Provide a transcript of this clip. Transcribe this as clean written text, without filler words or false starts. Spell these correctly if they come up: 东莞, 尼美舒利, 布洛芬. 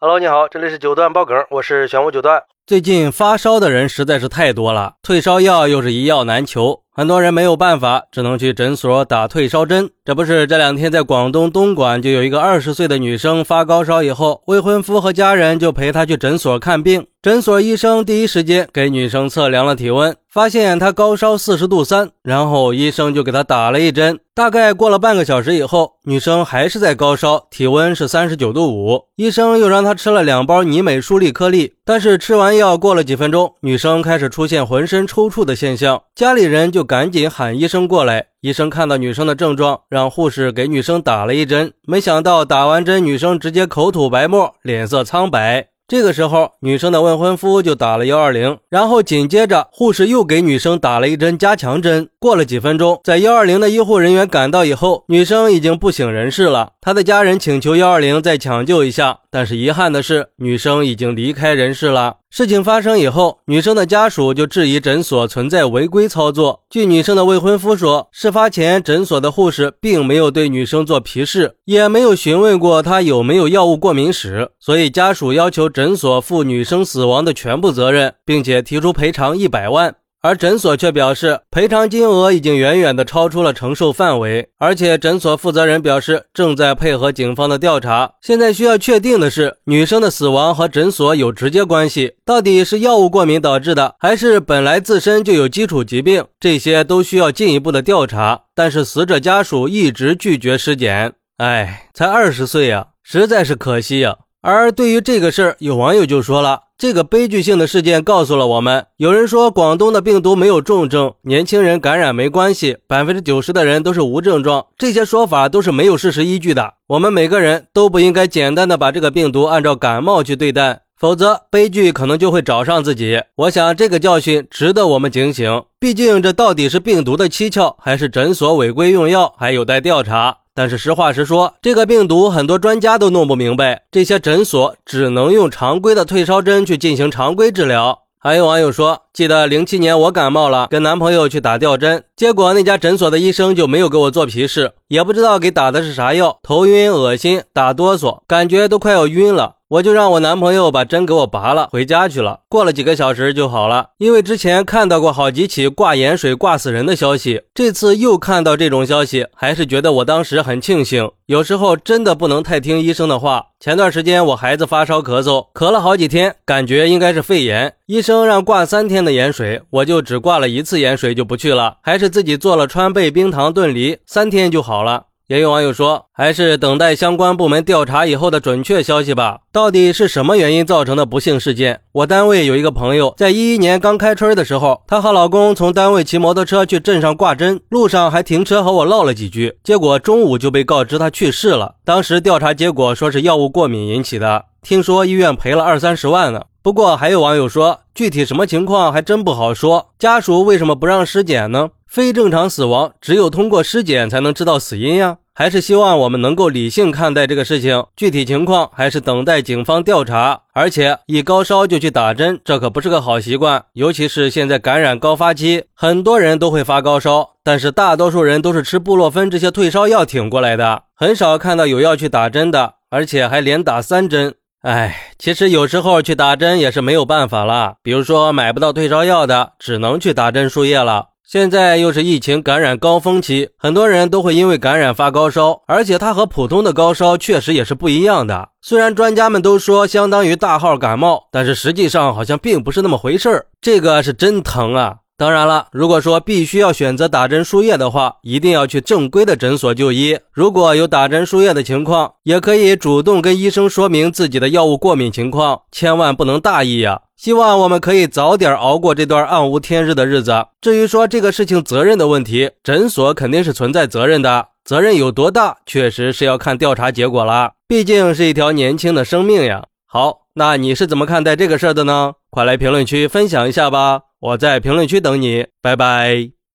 Hello， 你好，这里是九段爆梗，我是玄武九段。最近发烧的人实在是太多了，退烧药又是一药难求，很多人没有办法，只能去诊所打退烧针。这不是这两天在广东东莞就有一个20岁的女生发高烧以后，未婚夫和家人就陪她去诊所看病。诊所医生第一时间给女生测量了体温，发现她高烧40度3，然后医生就给她打了一针。大概过了半个小时以后，女生还是在高烧，体温是39度5。医生又让她吃了2包尼美舒利颗粒，但是吃完药过了几分钟，女生开始出现浑身抽搐的现象，家里人就赶紧喊医生过来。医生看到女生的症状，让护士给女生打了一针，没想到打完针女生直接口吐白沫，脸色苍白。这个时候女生的未婚夫就打了120，然后紧接着护士又给女生打了一针加强针。过了几分钟，在120的医护人员赶到以后，女生已经不省人事了，她的家人请求120再抢救一下，但是遗憾的是女生已经离开人世了。事情发生以后，女生的家属就质疑诊所存在违规操作。据女生的未婚夫说，事发前诊所的护士并没有对女生做皮试，也没有询问过她有没有药物过敏史，所以家属要求诊所负女生死亡的全部责任，并且提出赔偿100万。而诊所却表示，赔偿金额已经远远地超出了承受范围，而且诊所负责人表示正在配合警方的调查。现在需要确定的是，女生的死亡和诊所有直接关系，到底是药物过敏导致的，还是本来自身就有基础疾病，这些都需要进一步的调查。但是死者家属一直拒绝尸检。才20岁啊，实在是可惜啊。而对于这个事儿，有网友就说了，这个悲剧性的事件告诉了我们，有人说广东的病毒没有重症，年轻人感染没关系，90% 的人都是无症状，这些说法都是没有事实依据的。我们每个人都不应该简单的把这个病毒按照感冒去对待，否则悲剧可能就会找上自己。我想这个教训值得我们警醒，毕竟这到底是病毒的蹊跷，还是诊所违规用药，还有待调查。但是实话实说，这个病毒很多专家都弄不明白，这些诊所只能用常规的退烧针去进行常规治疗。还有网友说，记得07年我感冒了，跟男朋友去打吊针，结果那家诊所的医生就没有给我做皮试，也不知道给打的是啥药，头晕恶心打哆嗦，感觉都快要晕了，我就让我男朋友把针给我拔了，回家去了。过了几个小时就好了，因为之前看到过好几起挂盐水挂死人的消息，这次又看到这种消息，还是觉得我当时很庆幸。有时候真的不能太听医生的话。前段时间我孩子发烧咳嗽，咳了好几天，感觉应该是肺炎，医生让挂3天的盐水，我就只挂了1次盐水就不去了，还是自己做了川贝冰糖炖梨，3天就好了。也有网友说，还是等待相关部门调查以后的准确消息吧，到底是什么原因造成的不幸事件。我单位有一个朋友，在11年刚开春的时候，她和老公从单位骑摩托车去镇上挂针，路上还停车和我唠了几句，结果中午就被告知她去世了。当时调查结果说是药物过敏引起的，听说医院赔了20-30万呢。不过还有网友说，具体什么情况还真不好说，家属为什么不让尸检呢？非正常死亡只有通过尸检才能知道死因呀。还是希望我们能够理性看待这个事情，具体情况还是等待警方调查。而且一高烧就去打针，这可不是个好习惯，尤其是现在感染高发期，很多人都会发高烧，但是大多数人都是吃布洛芬这些退烧药挺过来的，很少看到有要去打针的，而且还连打3针。其实有时候去打针也是没有办法了，比如说买不到退烧药的，只能去打针输液了。现在又是疫情感染高峰期，很多人都会因为感染发高烧，而且它和普通的高烧确实也是不一样的。虽然专家们都说相当于大号感冒，但是实际上好像并不是那么回事儿。这个是真疼啊。当然了，如果说必须要选择打针输液的话，一定要去正规的诊所就医。如果有打针输液的情况，也可以主动跟医生说明自己的药物过敏情况，千万不能大意啊。希望我们可以早点熬过这段暗无天日的日子。至于说这个事情责任的问题，诊所肯定是存在责任的，责任有多大，确实是要看调查结果啦，毕竟是一条年轻的生命呀。好，那你是怎么看待这个事儿的呢？快来评论区分享一下吧，我在评论区等你，拜拜。